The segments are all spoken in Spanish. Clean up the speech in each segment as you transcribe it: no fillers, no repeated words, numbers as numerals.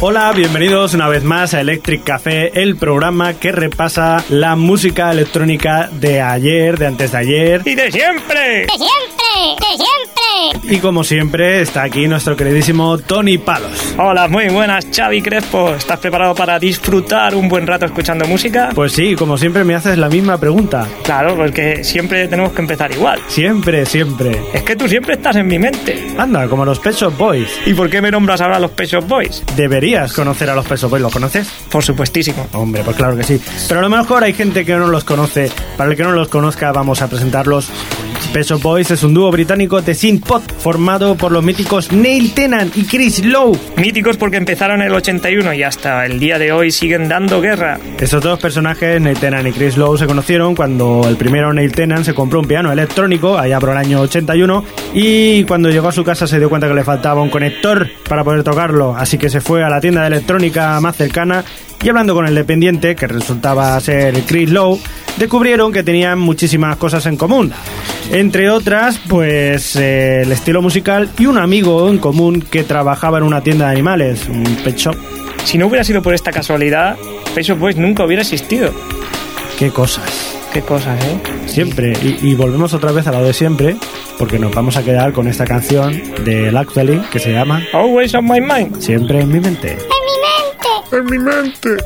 Hola, bienvenidos una vez más a Electric Café, el programa que repasa la música electrónica de ayer, de antes de ayer y de siempre. ¡De siempre! ¡De siempre! Y como siempre está aquí nuestro queridísimo Tony Palos. Hola, muy buenas, Xavi Crespo. ¿Estás preparado para disfrutar un buen rato escuchando música? Pues sí, como siempre me haces la misma pregunta. Claro, porque siempre tenemos que empezar igual. Siempre, siempre. Es que tú siempre estás en mi mente. Anda, como los Pet Shop Boys. ¿Y por qué me nombras ahora a los Pet Shop Boys? Deberías conocer a los Pet Shop Boys, ¿los conoces? Por supuestísimo. Hombre, pues claro que sí. Pero a lo mejor hay gente que no los conoce. Para el que no los conozca, vamos a presentarlos. Pet Shop Boys es un dúo británico de synthpop formado por los míticos Neil Tennant y Chris Lowe. Míticos porque empezaron en el 81 y hasta el día de hoy siguen dando guerra. Estos dos personajes, Neil Tennant y Chris Lowe, se conocieron cuando el primero, Neil Tennant, se compró un piano electrónico allá por el año 81 y cuando llegó a su casa se dio cuenta que le faltaba un conector para poder tocarlo, así que se fue a la tienda de electrónica más cercana y hablando con el dependiente, que resultaba ser Chris Lowe, descubrieron que tenían muchísimas cosas en común. Entre otras, pues el estilo musical y un amigo en común que trabajaba en una tienda de animales, un pet shop. Si no hubiera sido por esta casualidad, Pet Shop Boys nunca hubiera existido. Qué cosas. Qué cosas, ¿eh? Siempre. Y volvemos otra vez a lo de siempre, porque nos vamos a quedar con esta canción de Lactueling que se llama Always on My Mind. Siempre en mi mente. En mi mente. En mi mente.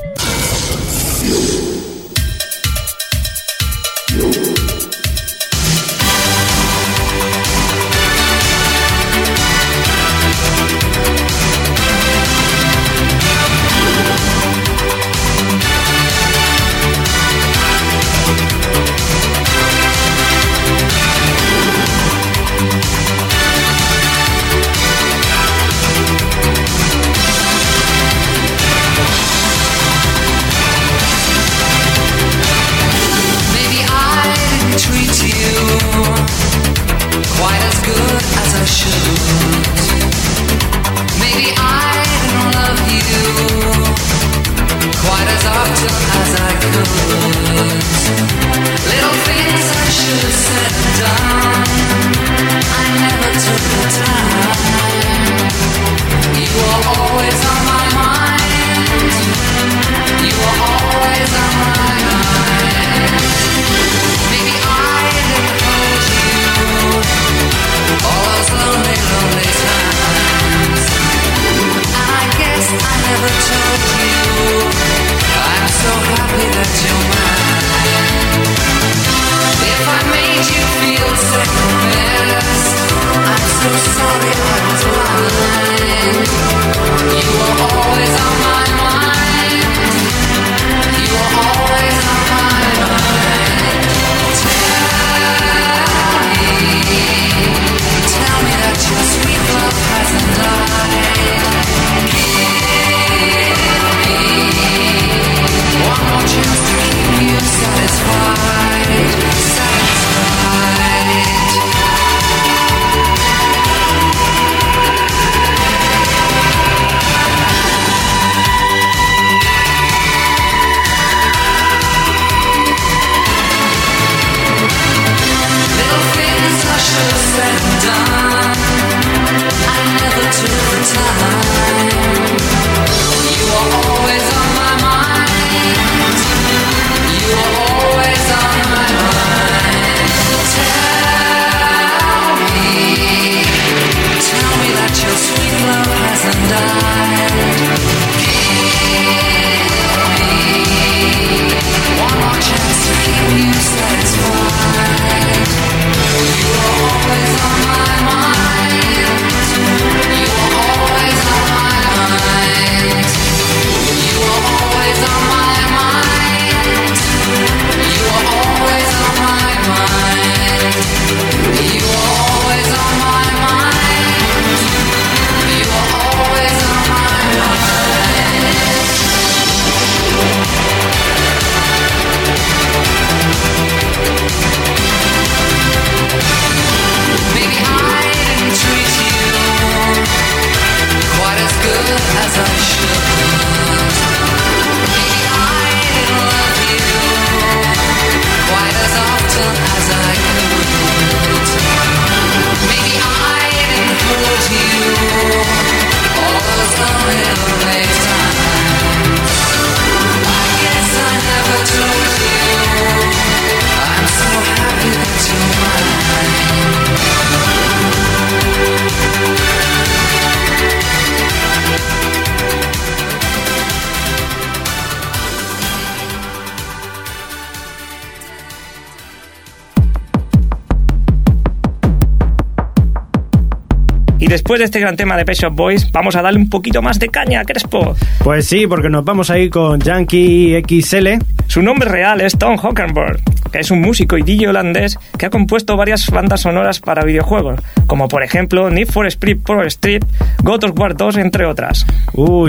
después de este gran tema de Pet Shop Boys, vamos a darle un poquito más de caña a Crespo. Pues sí, porque nos vamos a ir con Yankee XL. Su nombre real es Tom Holkenborg, que es un músico y DJ holandés que ha compuesto varias bandas sonoras para videojuegos, como por ejemplo Need for Speed, Pro Street, God of War 2, entre otras.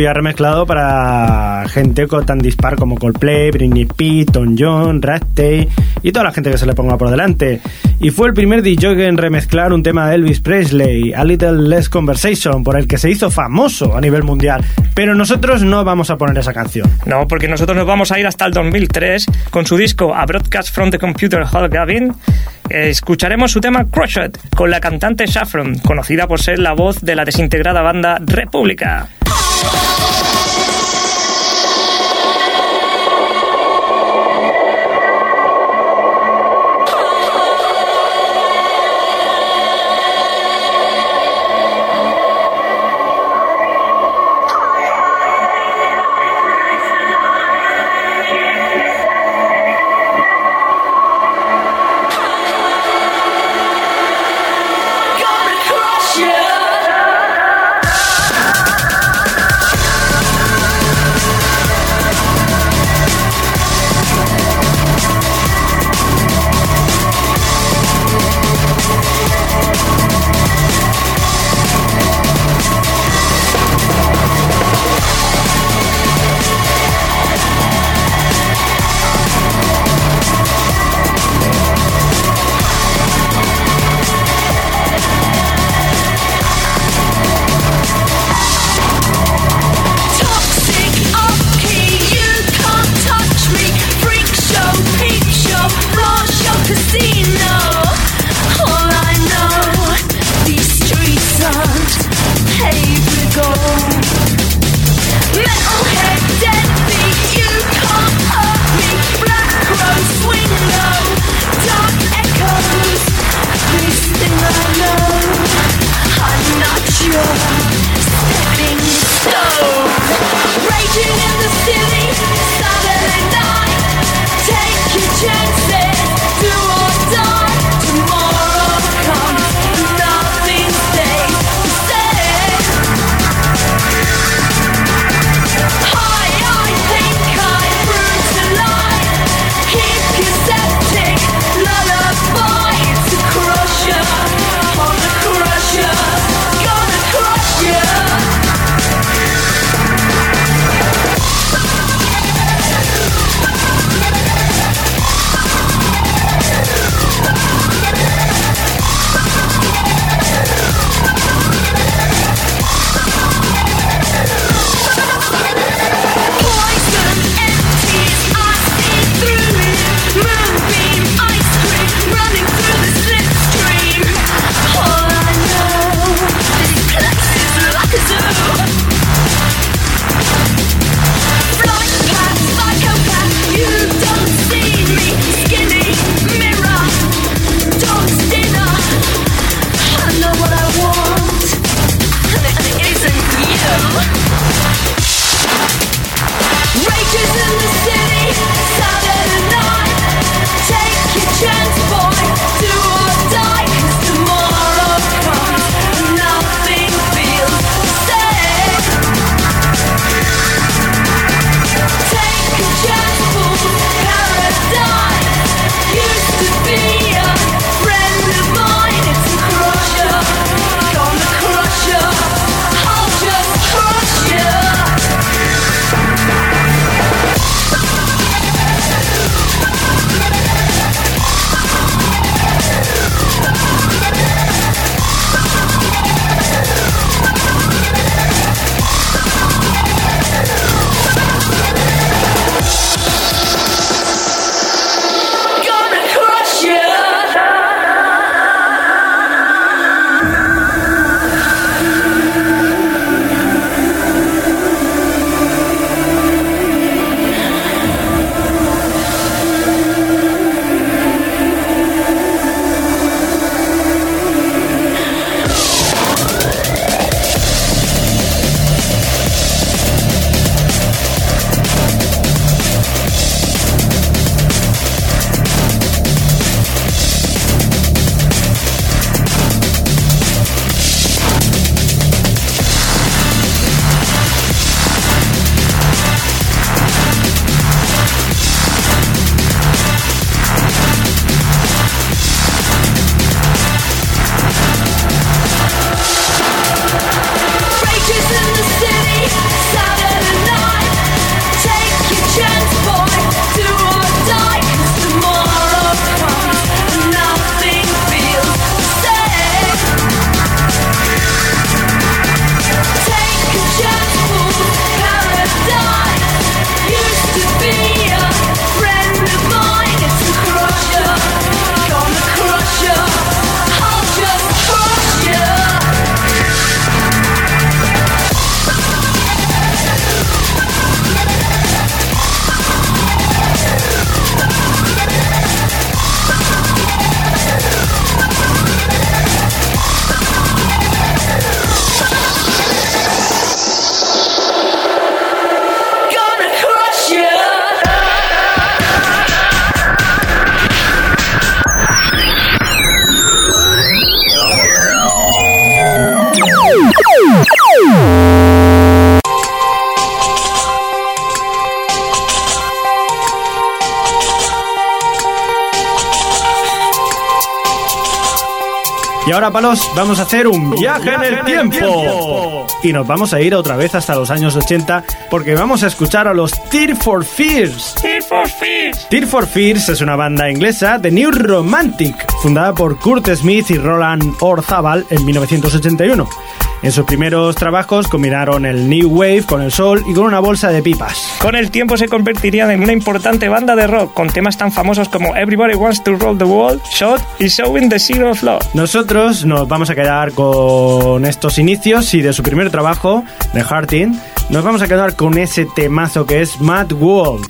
Ha remezclado para gente tan dispar como Coldplay, Britney Spears, Tom Jones, Rastey y toda la gente que se le ponga por delante. Y fue el primer DJ en remezclar un tema de Elvis Presley, A Little Less Conversation, por el que se hizo famoso a nivel mundial. Pero nosotros no vamos a poner esa canción. No, porque nosotros nos vamos a ir hasta el 2003 con su disco A Broadcast from the Computer Hall Gavin. Escucharemos su tema Crush It con la cantante Saffron, conocida por ser la voz de la desintegrada banda República. Y ahora, palos, vamos a hacer un viaje en el tiempo. Y nos vamos a ir otra vez hasta los años 80, porque vamos a escuchar a los Tears for Fears. Tears for Fears. Tears for Fears es una banda inglesa de New Romantic, fundada por Curt Smith y Roland Orzabal en 1981. En sus primeros trabajos combinaron el New Wave con el Soul y con una bolsa de pipas. Con el tiempo se convertirían en una importante banda de rock, con temas tan famosos como Everybody Wants to Rule the World, Shout y Showing the Sign of Love. Nosotros nos vamos a quedar con estos inicios y de su primer trabajo, The Hurting, nos vamos a quedar con ese temazo que es Mad World.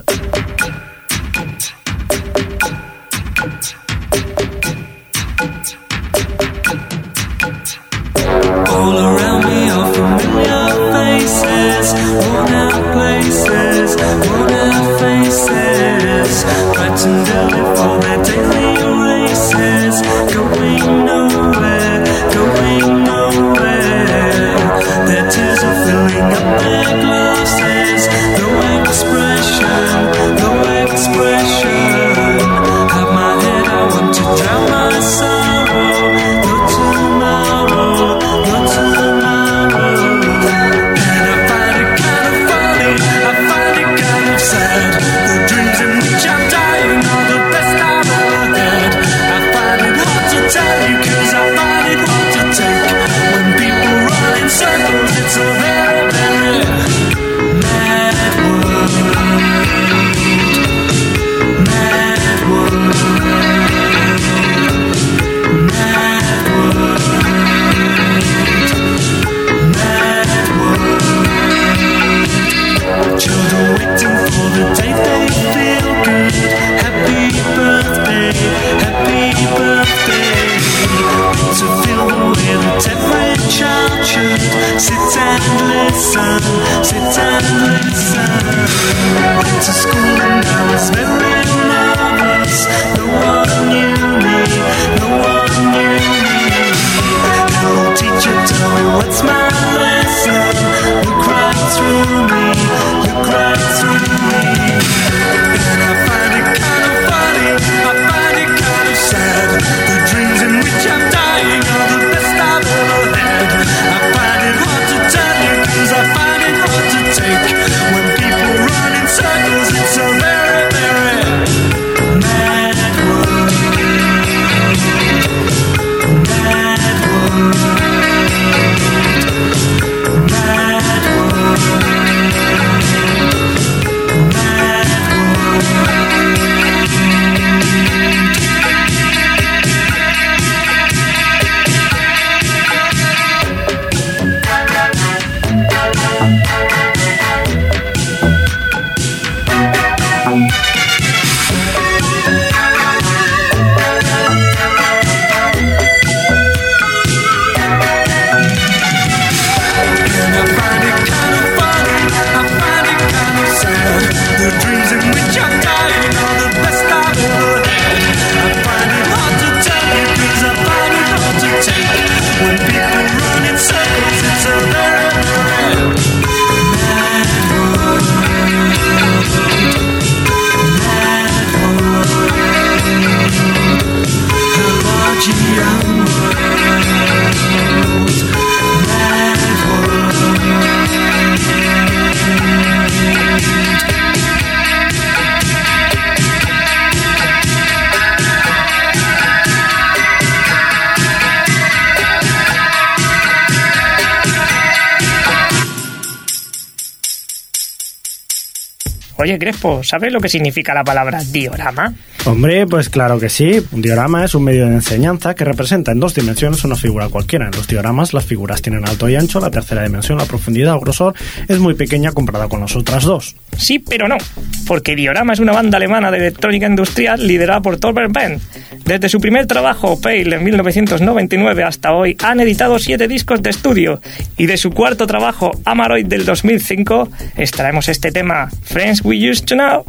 Oye, Crespo, ¿sabes lo que significa la palabra diorama? Hombre, pues claro que sí. Un diorama es un medio de enseñanza que representa en dos dimensiones una figura cualquiera. En los dioramas las figuras tienen alto y ancho, la tercera dimensión, la profundidad o grosor, es muy pequeña comparada con las otras dos. Sí, pero no, porque Diorama es una banda alemana de electrónica industrial liderada por Torben Ben. Desde su primer trabajo, Pale, en 1999 hasta hoy, han editado 7 discos de estudio. Y de su cuarto trabajo, Amaroid, del 2005, extraemos este tema, Friends We Used to Know.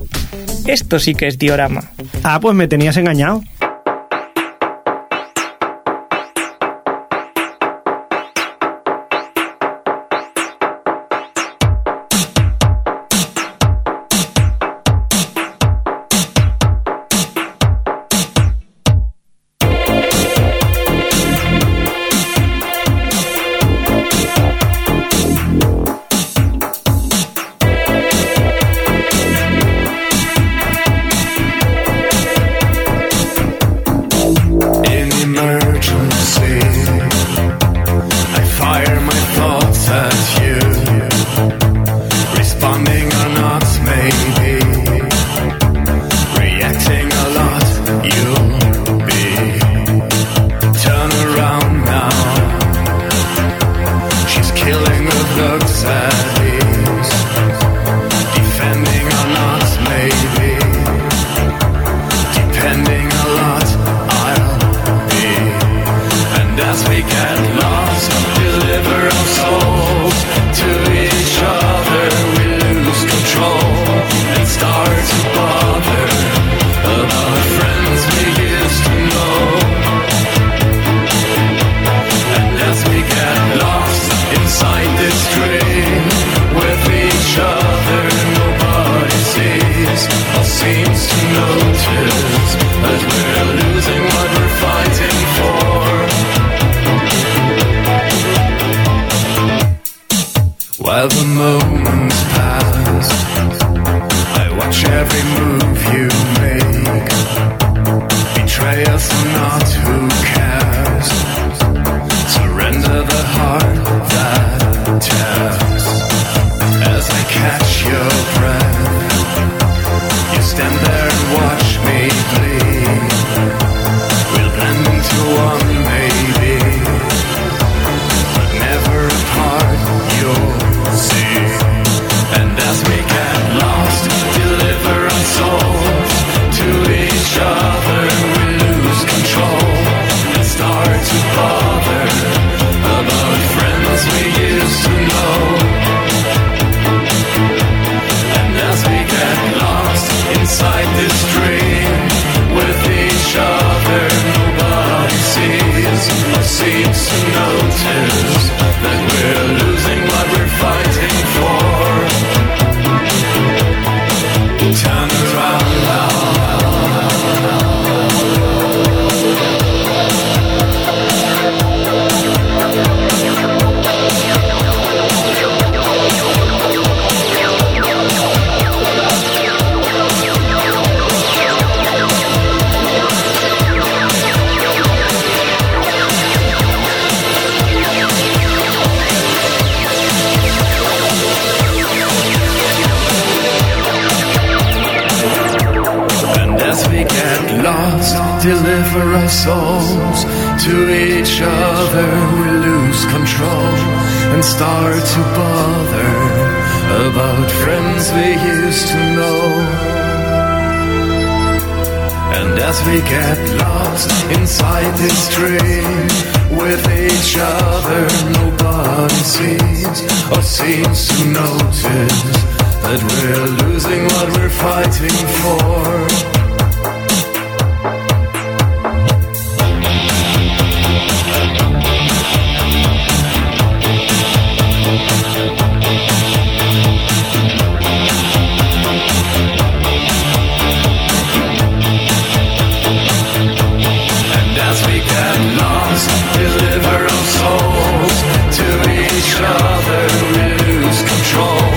Esto sí que es diorama. Ah, pues me tenías engañado. pills as we're losing what we're fighting for. While the moments pass, I watch every move you make. Betray us or not, who cares? Surrender the heart that tears. As I catch your breath, stand there and watch me bleed. We'll blend into one, maybe, but never apart, you'll see. And as we get lost, deliver our souls to each other. We lose control and start to bother about friends we used to know. And as we get lost inside this dream, with each other, nobody sees or seems to notice that we're losing what we're fighting for. Turn around lost, deliver our souls to each other. We lose control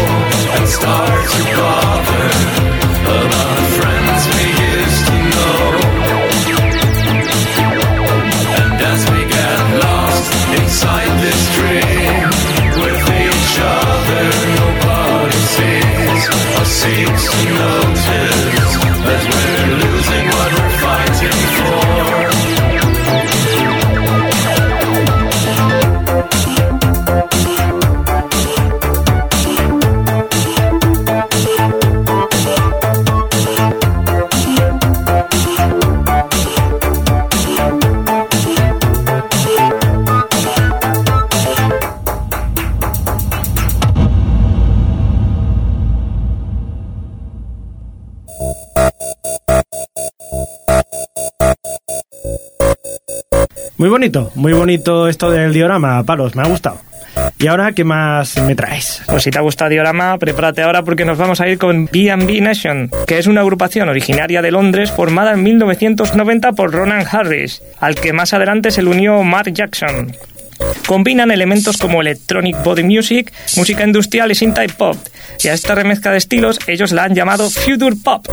and start to bother about friends we used to know. And as we get lost inside this dream, with each other, nobody sees or seems to notice that we're losing what we're fighting for. Muy bonito esto del diorama, Palos, me ha gustado. ¿Y ahora qué más me traes? Pues si te ha gustado Diorama, prepárate ahora porque nos vamos a ir con B&B Nation, que es una agrupación originaria de Londres formada en 1990 por Ronan Harris, al que más adelante se le unió Mark Jackson. Combinan elementos como electronic body music, música industrial y synth pop, y a esta remezcla de estilos ellos la han llamado Future Pop.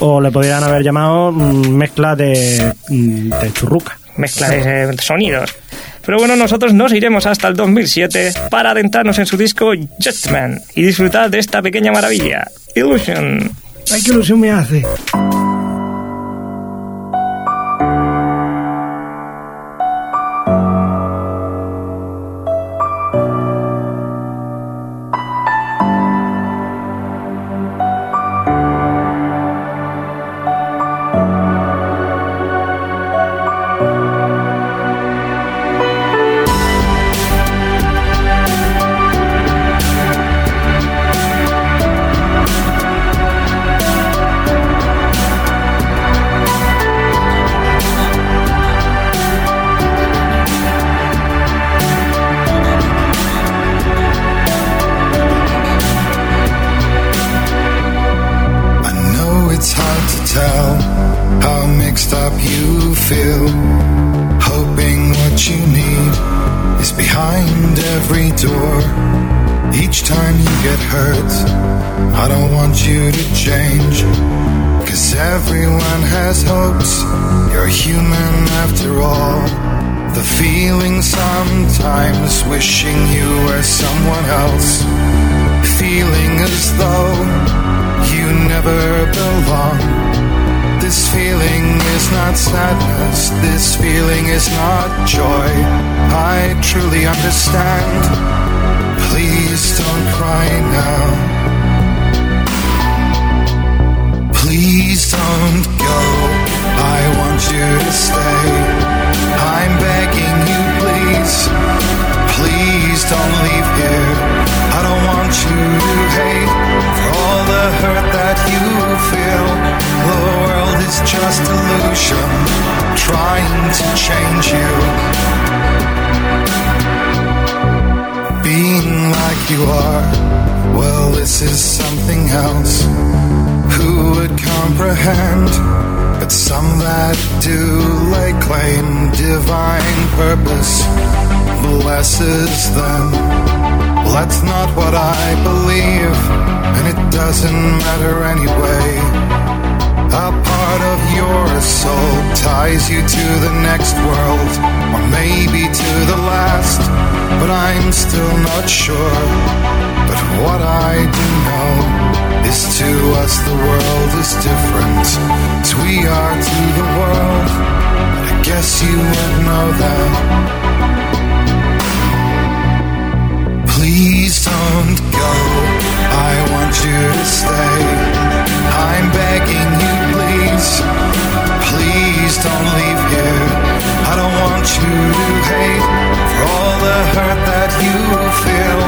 O le podrían haber llamado mezcla de churruca. Mezcla de sonidos. Pero bueno, nosotros nos iremos hasta el 2007 para adentrarnos en su disco Judgment y disfrutar de esta pequeña maravilla, Illusion. ¡Ay, qué ilusión me hace! feel, hoping what you need is behind every door. Each time you get hurt, I don't want you to change, 'cause everyone has hopes, you're human after all. The feeling sometimes wishing you were someone else, feeling as though you never belong. This feeling is not sadness, this feeling is not joy. I truly understand, please don't cry now. Please don't go, I want you to stay. I'm begging you, please. Please don't leave here, I don't want you to hate, for all the hurt that you feel. The world is just illusion, trying to change you. Being like you are, well this is something else. Who would comprehend, but some that do lay claim divine purpose blesses them. Well, that's not what I believe, and it doesn't matter anyway. A part of your soul ties you to the next world, or maybe to the last, but I'm still not sure. But what I do know is to us the world is different, as we are to the world. But I guess you would know that. Please don't go, I want you to stay. I'm begging you, please. Please don't leave here, I don't want you to hate, for all the hurt that you feel.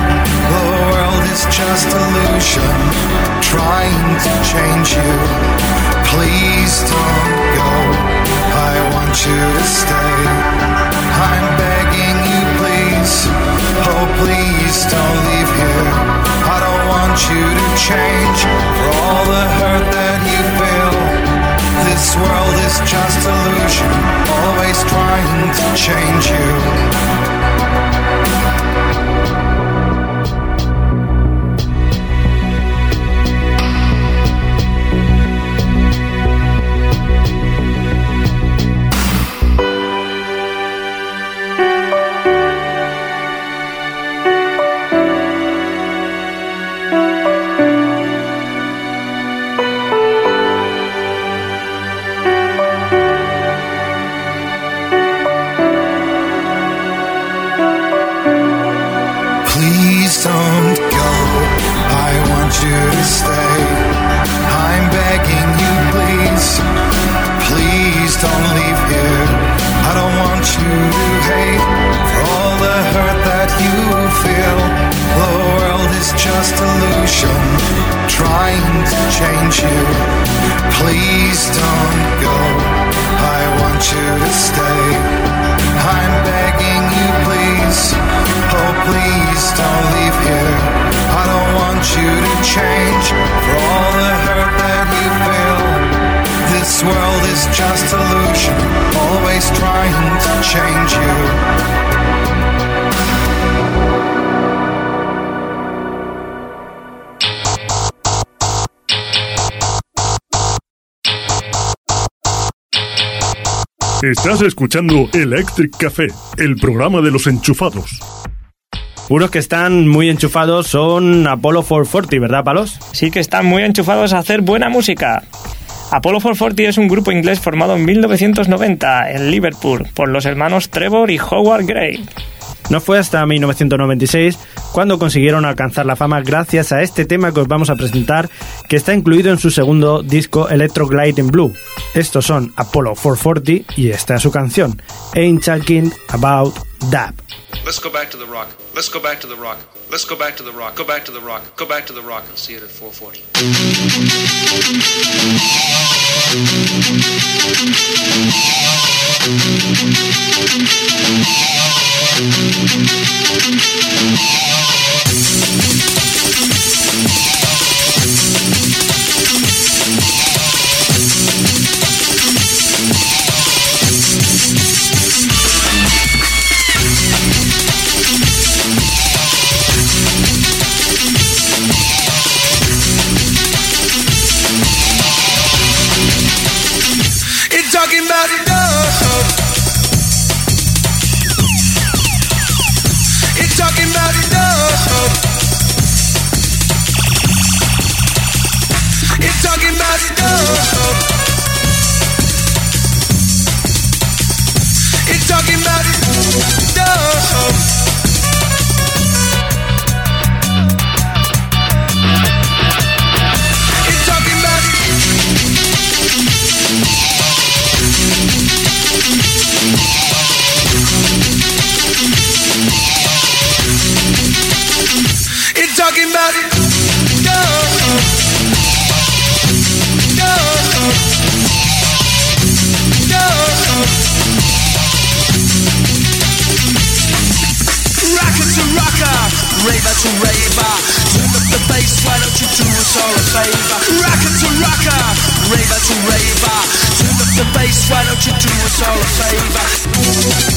The world is just illusion, trying to change you. Please don't go, I want you to stay. I'm begging you, please. Oh, please don't leave here, I don't want you to change, for all the hurt that you feel. This world is just illusion, always trying to change you. Estás escuchando Electric Café, el programa de los enchufados. Unos que están muy enchufados son Apollo 440, ¿verdad, Palos? Sí que están muy enchufados a hacer buena música. Apollo 440 es un grupo inglés formado en 1990 en Liverpool por los hermanos Trevor y Howard Gray. No fue hasta 1996 cuando consiguieron alcanzar la fama gracias a este tema que os vamos a presentar, que está incluido en su segundo disco Electroglide in Blue. Estos son Apollo 440 y esta es su canción, Ain't Talking About That. Let's go back to the rock. Let's go back to the rock. Let's go back to the rock. Go back to the rock. Go back to the rock. I'll see you at 440. We'll be right back. Everybody go, go, go. Rocker to rocker, raver to raver, turn up the bass, why don't you do us all a favour? Rocker to rocker, raver to raver, turn up the bass, why don't you do us all a favour?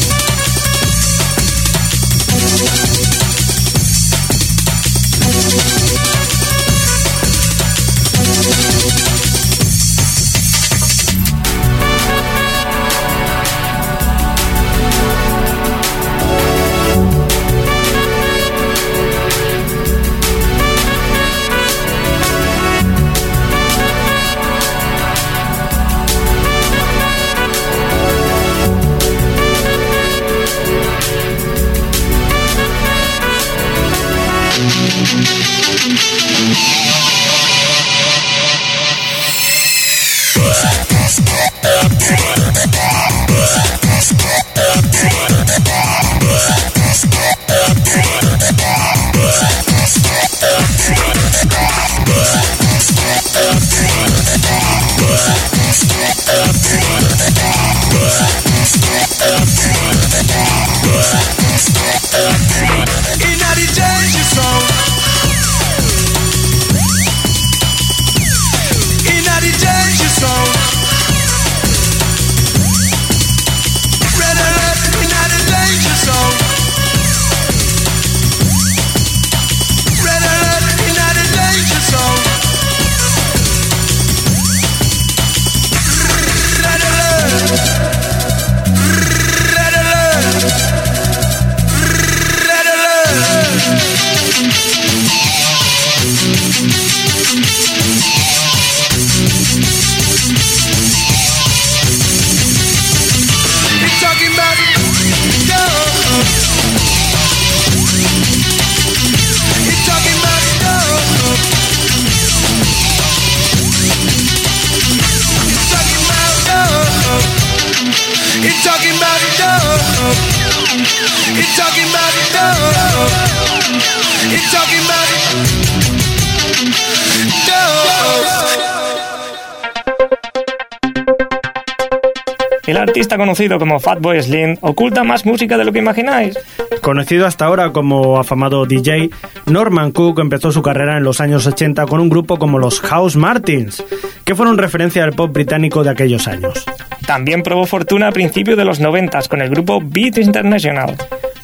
El artista conocido como Fatboy Slim oculta más música de lo que imagináis. Conocido hasta ahora como afamado DJ, Norman Cook empezó su carrera en los años 80 con un grupo como los House Martins, que fueron referencia al pop británico de aquellos años. También probó fortuna a principios de los 90 con el grupo Beat International.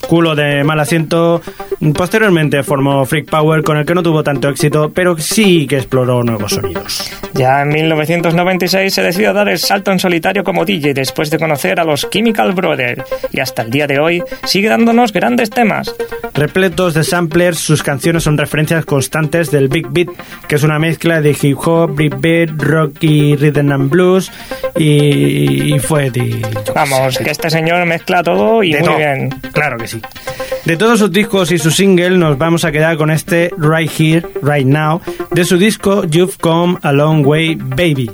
Culo de mal asiento, posteriormente formó Freak Power, con el que no tuvo tanto éxito, pero sí que exploró nuevos sonidos. Ya en 1996 se decidió dar el salto en solitario como DJ después de conocer a los Chemical Brothers, y hasta el día de hoy sigue dándonos grandes temas. Repletos de samplers, sus canciones son referencias constantes del Big Beat, que es una mezcla de hip hop, breakbeat, rock y rhythm and blues, y fue de... Vamos, que este señor mezcla todo y de muy todo. Bien. Claro que sí. De todos sus discos y su single nos vamos a quedar con este Right Here, Right Now, de su disco You've Come a Long Way, Baby.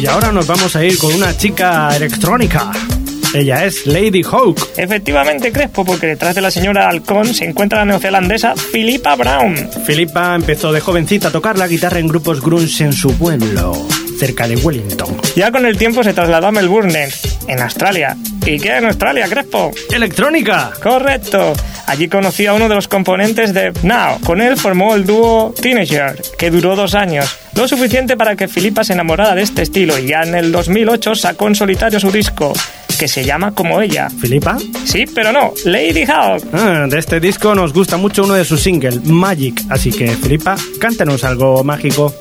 Y ahora nos vamos a ir con una chica electrónica. Ella es Lady Hawk. Efectivamente, Crespo, porque detrás de la señora Halcón se encuentra la neozelandesa Philippa Brown. Philippa empezó de jovencita a tocar la guitarra en grupos grunge en su pueblo, cerca de Wellington. Ya con el tiempo se trasladó a Melbourne, en Australia. ¿Y qué en Australia, Crespo? ¡Electrónica! ¡Correcto! Allí conocí a uno de los componentes de Now. Con él formó el dúo Teenager, que duró 2 años. Lo suficiente para que Philippa se enamorara de este estilo, y ya en el 2008 sacó en solitario su disco, que se llama como ella. ¿Philippa? Sí, pero no, Lady Hawk. De este disco nos gusta mucho uno de sus singles, Magic. Así que, Philippa, cántanos algo mágico.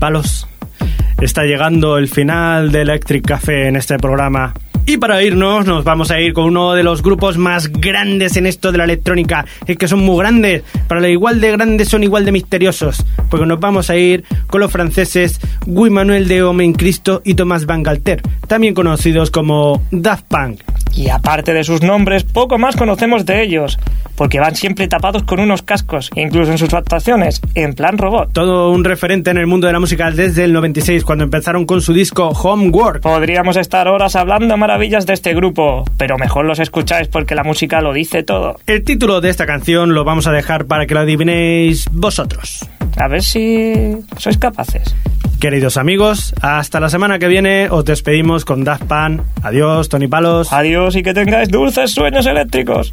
Palos, está llegando el final de Electric Café en este programa. Y para irnos, nos vamos a ir con uno de los grupos más grandes en esto de la electrónica. Es que son muy grandes, pero igual de grandes son igual de misteriosos. Porque nos vamos a ir con los franceses Guy Manuel de Homem Christo y Thomas Bangalter, también conocidos como Daft Punk. Y aparte de sus nombres, poco más conocemos de ellos, porque van siempre tapados con unos cascos, incluso en sus actuaciones, en plan robot. Todo un referente en el mundo de la música desde el 96, cuando empezaron con su disco Homework. Podríamos estar horas hablando maravillas de este grupo, pero mejor los escucháis porque la música lo dice todo. El título de esta canción lo vamos a dejar para que lo adivinéis vosotros. A ver si sois capaces. Queridos amigos, hasta la semana que viene. Os despedimos con Daft Punk. Adiós, Tony Palos. Adiós y que tengáis dulces sueños eléctricos.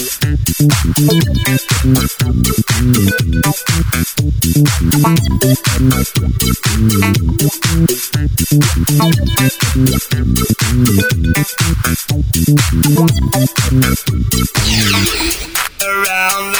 Around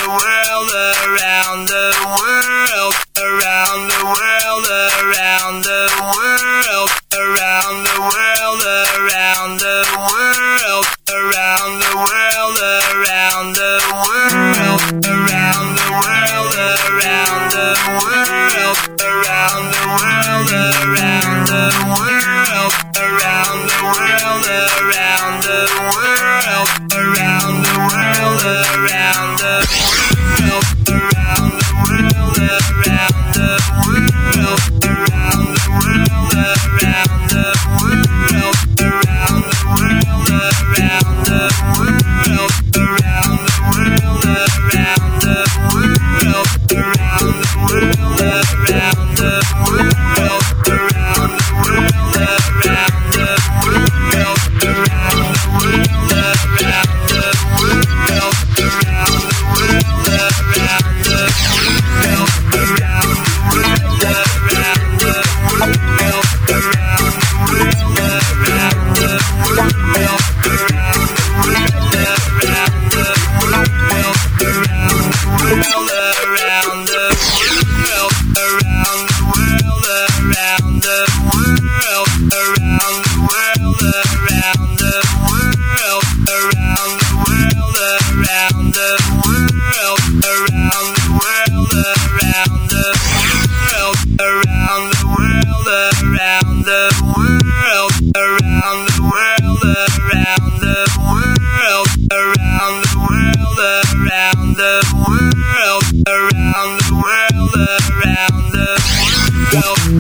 the world, around Around the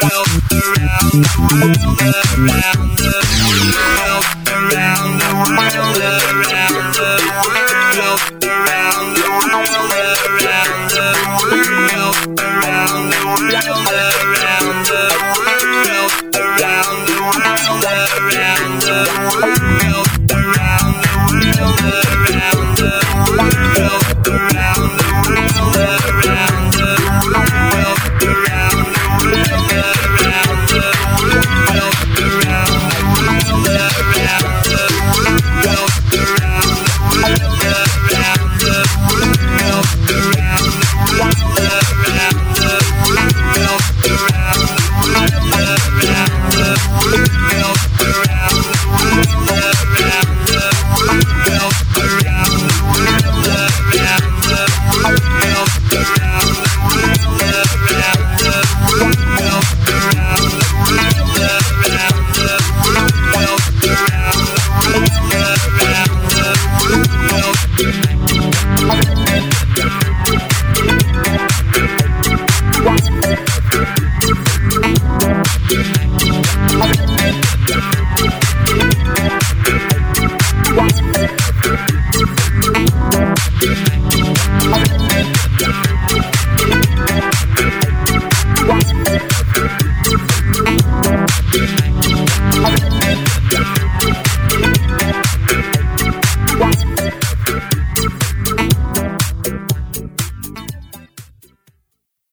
world, around the world.